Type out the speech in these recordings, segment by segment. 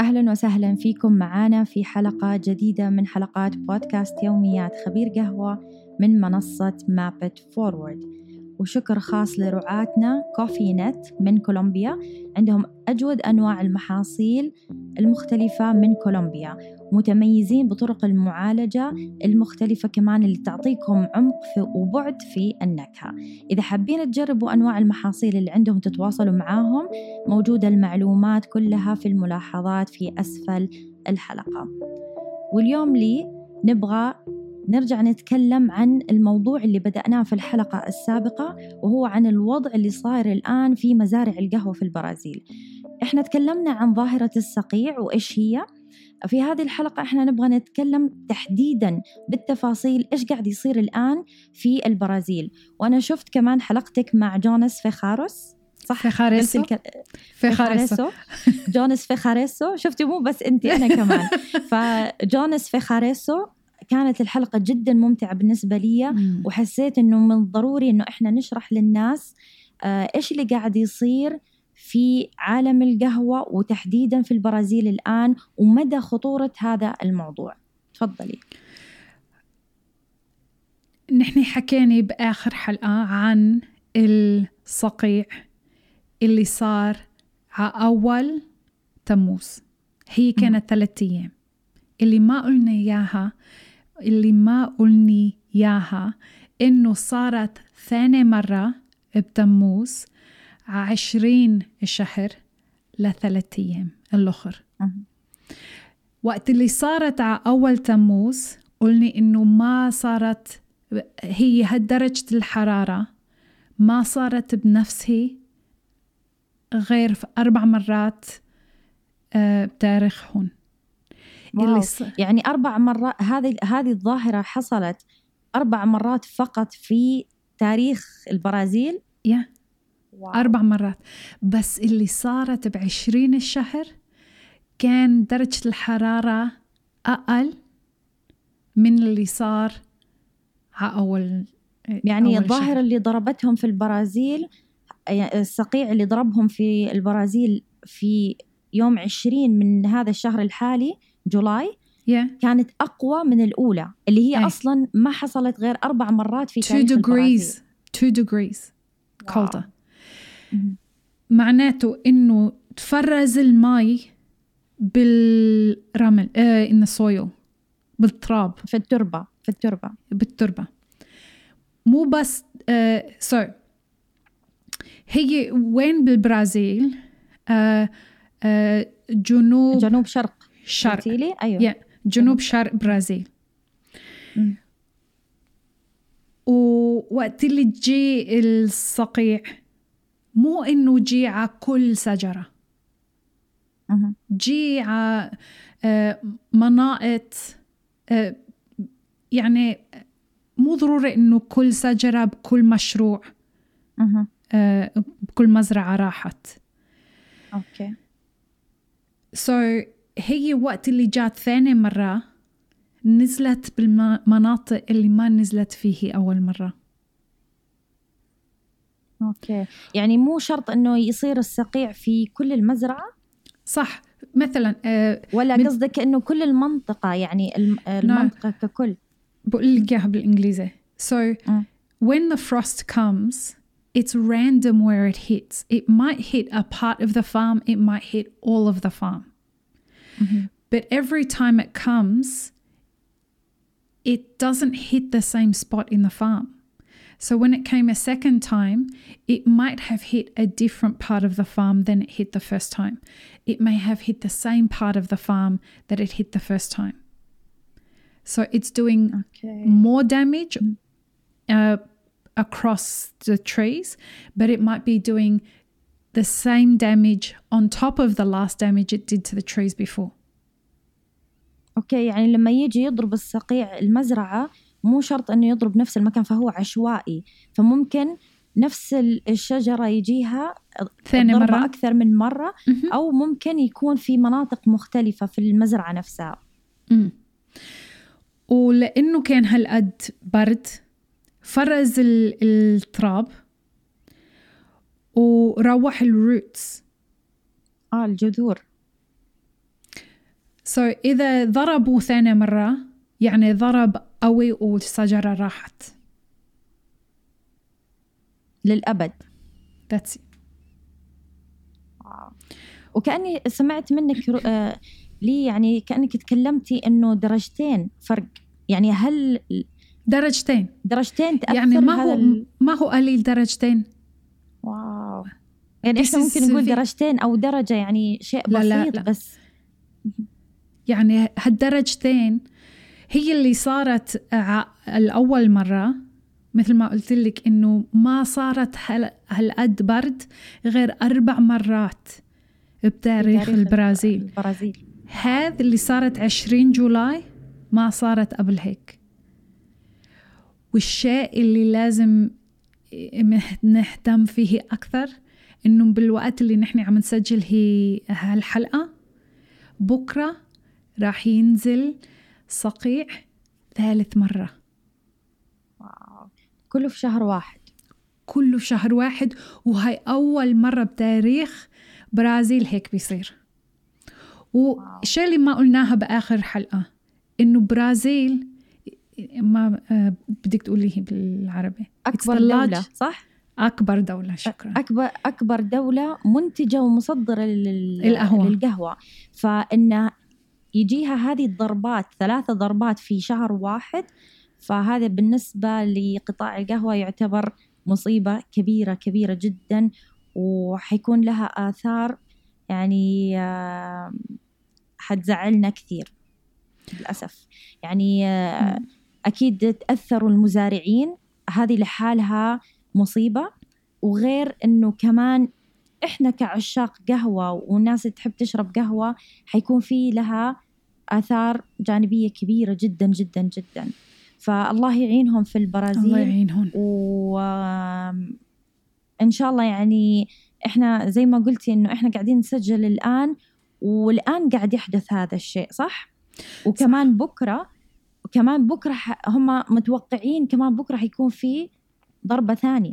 أهلاً وسهلاً فيكم معنا في حلقة جديدة من حلقات بودكاست يوميات خبير قهوة من منصة Map It Forward. وشكر خاص لرعاتنا كوفي نت من كولومبيا، عندهم أجود أنواع المحاصيل المختلفة من كولومبيا، متميزين بطرق المعالجة المختلفة كمان اللي تعطيكم عمق وبعد في النكهة. إذا حابين تجربوا أنواع المحاصيل اللي عندهم تتواصلوا معاهم، موجودة المعلومات كلها في الملاحظات في أسفل الحلقة. واليوم لي نبغى نرجع نتكلم عن الموضوع اللي بدأناه في الحلقة السابقة، وهو عن الوضع اللي صاير الآن في مزارع القهوة في البرازيل. إحنا تكلمنا عن ظاهرة الصقيع وإيش هي. في هذه الحلقة إحنا نبغى نتكلم تحديداً بالتفاصيل إيش قاعد يصير الآن في البرازيل. وأنا شفت كمان حلقتك مع جوناس فيخاروس، صح؟ فيخاريسو. جوناس فيخاريسو، شفتي؟ مو بس أنت، أنا كمان. فجوناس فيخاريسو كانت الحلقة جداً ممتعة بالنسبة لي، وحسيت أنه من الضروري أنه إحنا نشرح للناس إيش اللي قاعد يصير في عالم القهوة وتحديداً في البرازيل الآن ومدى خطورة هذا الموضوع. تفضلي. نحن حكينا بآخر حلقة عن الصقيع اللي صار على أول تموز، هي كانت 3 أيام اللي ما قلنا إياها إنه صارت ثاني مرة بتموز 20 الشهر 3 أيام الأخر. وقت اللي صارت على أول تموز قلنا إنه ما صارت هي هالدرجة الحرارة، ما صارت بنفسها غير في 4 مرات بتاريخهم. يعني 4 مرات هذه الظاهرة حصلت 4 مرات فقط في تاريخ البرازيل. واو. 4 مرات بس اللي صارت 20 الشهر كان درجة الحرارة أقل من اللي صار على أول. يعني الظاهرة اللي ضربتهم في البرازيل، الصقيع اللي ضربهم في البرازيل في يوم 20 من هذا الشهر الحالي جولاي، كانت أقوى من الأولى اللي هي أصلاً ما حصلت غير 4 مرات في تاريخ البرازيل. 2 degrees colder. معناته إنه تفرز الماء بالرمل، إن الصويل بالتراب، في التربة. مو بس هي وين بالبرازيل؟ جنوب شرق. أيوة. جنوب شرق برازيل. ووقت اللي جي الصقيع مو إنه جي على كل شجرة، جي على مناطق، يعني مو ضروري إنه كل شجرة بكل مشروع، بكل مزرعة راحت. أوكي. هي وقت اللي جات ثاني مرة نزلت بالمناطق اللي ما نزلت فيه أول مرة. أوكي. يعني مو شرط أنه يصير الصقيع في كل المزرعة، صح؟ مثلا ولا قصدك أنه كل المنطقة، يعني المنطقة ككل. بقول لك إياها بالإنجليزي. When the frost comes, it's random where it hits. It might hit a part of the farm, it might hit all of the farm. But every time it comes, it doesn't hit the same spot in the farm. So when it came a second time, it might have hit a different part of the farm than it hit the first time. It may have hit the same part of the farm that it hit the first time. So it's doing more damage across the trees, but it might be doing the same damage on top of the last damage it did to the trees before. أوكي. يعني لما يجي يضرب الصقيع المزرعة مو شرط أنه يضرب نفس المكان، فهو عشوائي، فممكن نفس الشجرة يجيها ثاني مرة، أكثر من مرة، أو ممكن يكون في مناطق مختلفة في المزرعة نفسها. ولأنه كان هالقد برد فرز التراب وروح الروتس. الجذور. So إذا ضربوا ثاني مرة يعني ضرب قوي والشجرة راحت للأبد. That's it. وكأني سمعت منك لي يعني كأنك تكلمتي إنه درجتين فرق، يعني هل درجتين تأثر يعني ما هو قليل درجتين. واو، يعني إحنا ممكن نقول درجتين أو درجة يعني شيء بسيط. لا. بس يعني هالدرجتين هي اللي صارت الأول مرة مثل ما قلت لك إنه ما صارت هالقد برد غير 4 مرات بتاريخ البرازيل. هذا اللي صارت 20 جولاي ما صارت قبل هيك. والشيء اللي لازم نهتم فيه أكثر إنه بالوقت اللي نحن عم نسجل هي هالحلقة بكرة راح ينزل صقيع 3 مرة. واو. كله في شهر واحد. كله في شهر واحد، وهي أول مرة بتاريخ برازيل هيك بيصير. والشيء اللي ما قلناها بآخر حلقة إنه برازيل ما بدك تقوليه بالعربي أكبر دولة، صح؟ أكبر دولة، شكرا. أكبر دولة منتجة ومصدرة للقهوة، فإن يجيها هذه الضربات 3 ضربات في شهر واحد، فهذا بالنسبة لقطاع القهوة يعتبر مصيبة كبيرة كبيرة جدا، وحيكون لها آثار يعني حتزعلنا كثير للأسف. يعني أكيد تأثروا المزارعين، هذه لحالها مصيبة، وغير أنه كمان إحنا كعشاق قهوة والناس تحب تشرب قهوة حيكون في لها آثار جانبية كبيرة جدا جدا جدا. فالله يعينهم في البرازيل، الله يعينهم. وإن شاء الله يعني إحنا زي ما قلتي إنه إحنا قاعدين نسجل الآن، والآن قاعد يحدث هذا الشيء، صح؟ وكمان بكرة هم متوقعين كمان بكرة حيكون في ضربة ثانية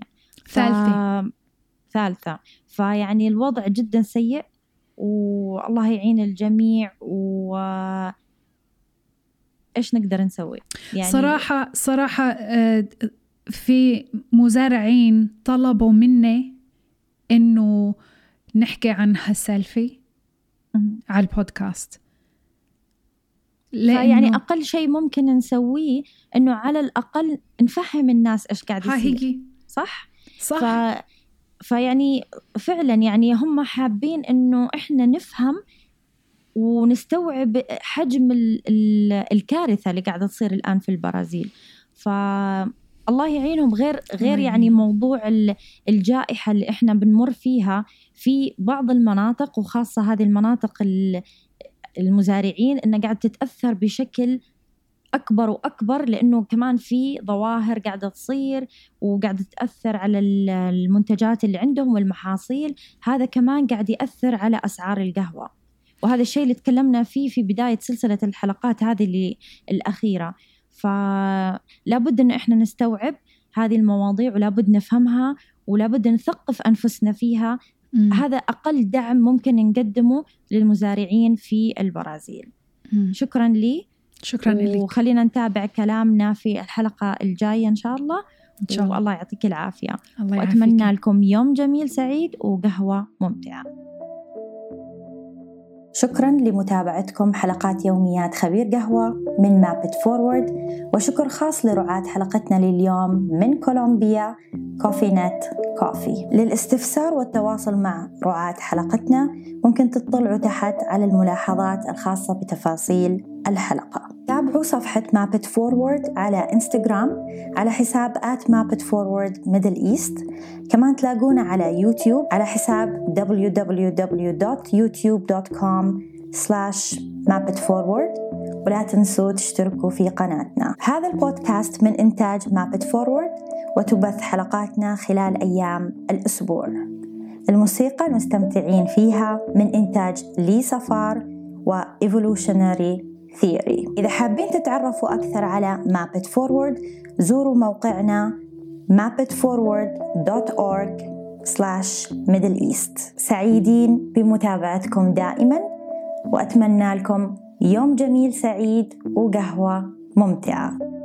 ثالثة. فيعني الوضع جدا سيء، والله يعين الجميع. وإيش نقدر نسوي يعني؟ صراحة في مزارعين طلبوا مني إنه نحكي عن هالسالفة على البودكاست، يعني أقل شيء ممكن نسويه إنه على الأقل نفهم الناس إيش قاعد يصير، صح؟ فيعني فعلا يعني هم حابين إنه إحنا نفهم ونستوعب حجم الكارثة اللي قاعدة تصير الآن في البرازيل. فالله يعينهم. غير يعني موضوع الجائحة اللي إحنا بنمر فيها في بعض المناطق، وخاصة هذه المناطق المزارعين إنها قاعد تتأثر بشكل أكبر وأكبر، لأنه كمان في ظواهر قاعدة تصير وقاعدة تأثر على المنتجات اللي عندهم والمحاصيل. هذا كمان قاعد يأثر على أسعار القهوة، وهذا الشيء اللي تكلمنا فيه في بداية سلسلة الحلقات هذه اللي الأخيرة. فلابد إنه إحنا نستوعب هذه المواضيع، ولابد نفهمها، ولابد نثقف أنفسنا فيها. هذا أقل دعم ممكن نقدمه للمزارعين في البرازيل. شكرا لي، شكرا لك، وخلينا نتابع كلامنا في الحلقة الجاية إن شاء الله. والله يعطيك العافية، وأتمنى لكم يوم جميل سعيد وقهوة ممتعة. شكرا لمتابعتكم حلقات يوميات خبير قهوة من Map It Forward، وشكر خاص لرعاة حلقتنا لليوم من كولومبيا Coffee Net Coffee. للاستفسار والتواصل مع رعاة حلقتنا ممكن تطلعوا تحت على الملاحظات الخاصة بتفاصيل الحلقة. تابعوا صفحة Map It Forward على إنستغرام على حساب @mapitforwardmiddleeast. كمان تلاقونا على يوتيوب على حساب www.youtube.com/mapitforward. ولا تنسوا تشتركوا في قناتنا. هذا البودكاست من إنتاج Map It Forward، وتبث حلقاتنا خلال أيام الأسبوع. الموسيقى المستمتعين فيها من إنتاج لي سفار وإيفولوشنري ثيوري. إذا حابين تتعرفوا أكثر على Map It Forward زوروا موقعنا mapitforward.org /Middle East. سعيدين بمتابعتكم دائما، وأتمنى لكم يوم جميل سعيد وقهوة ممتعة.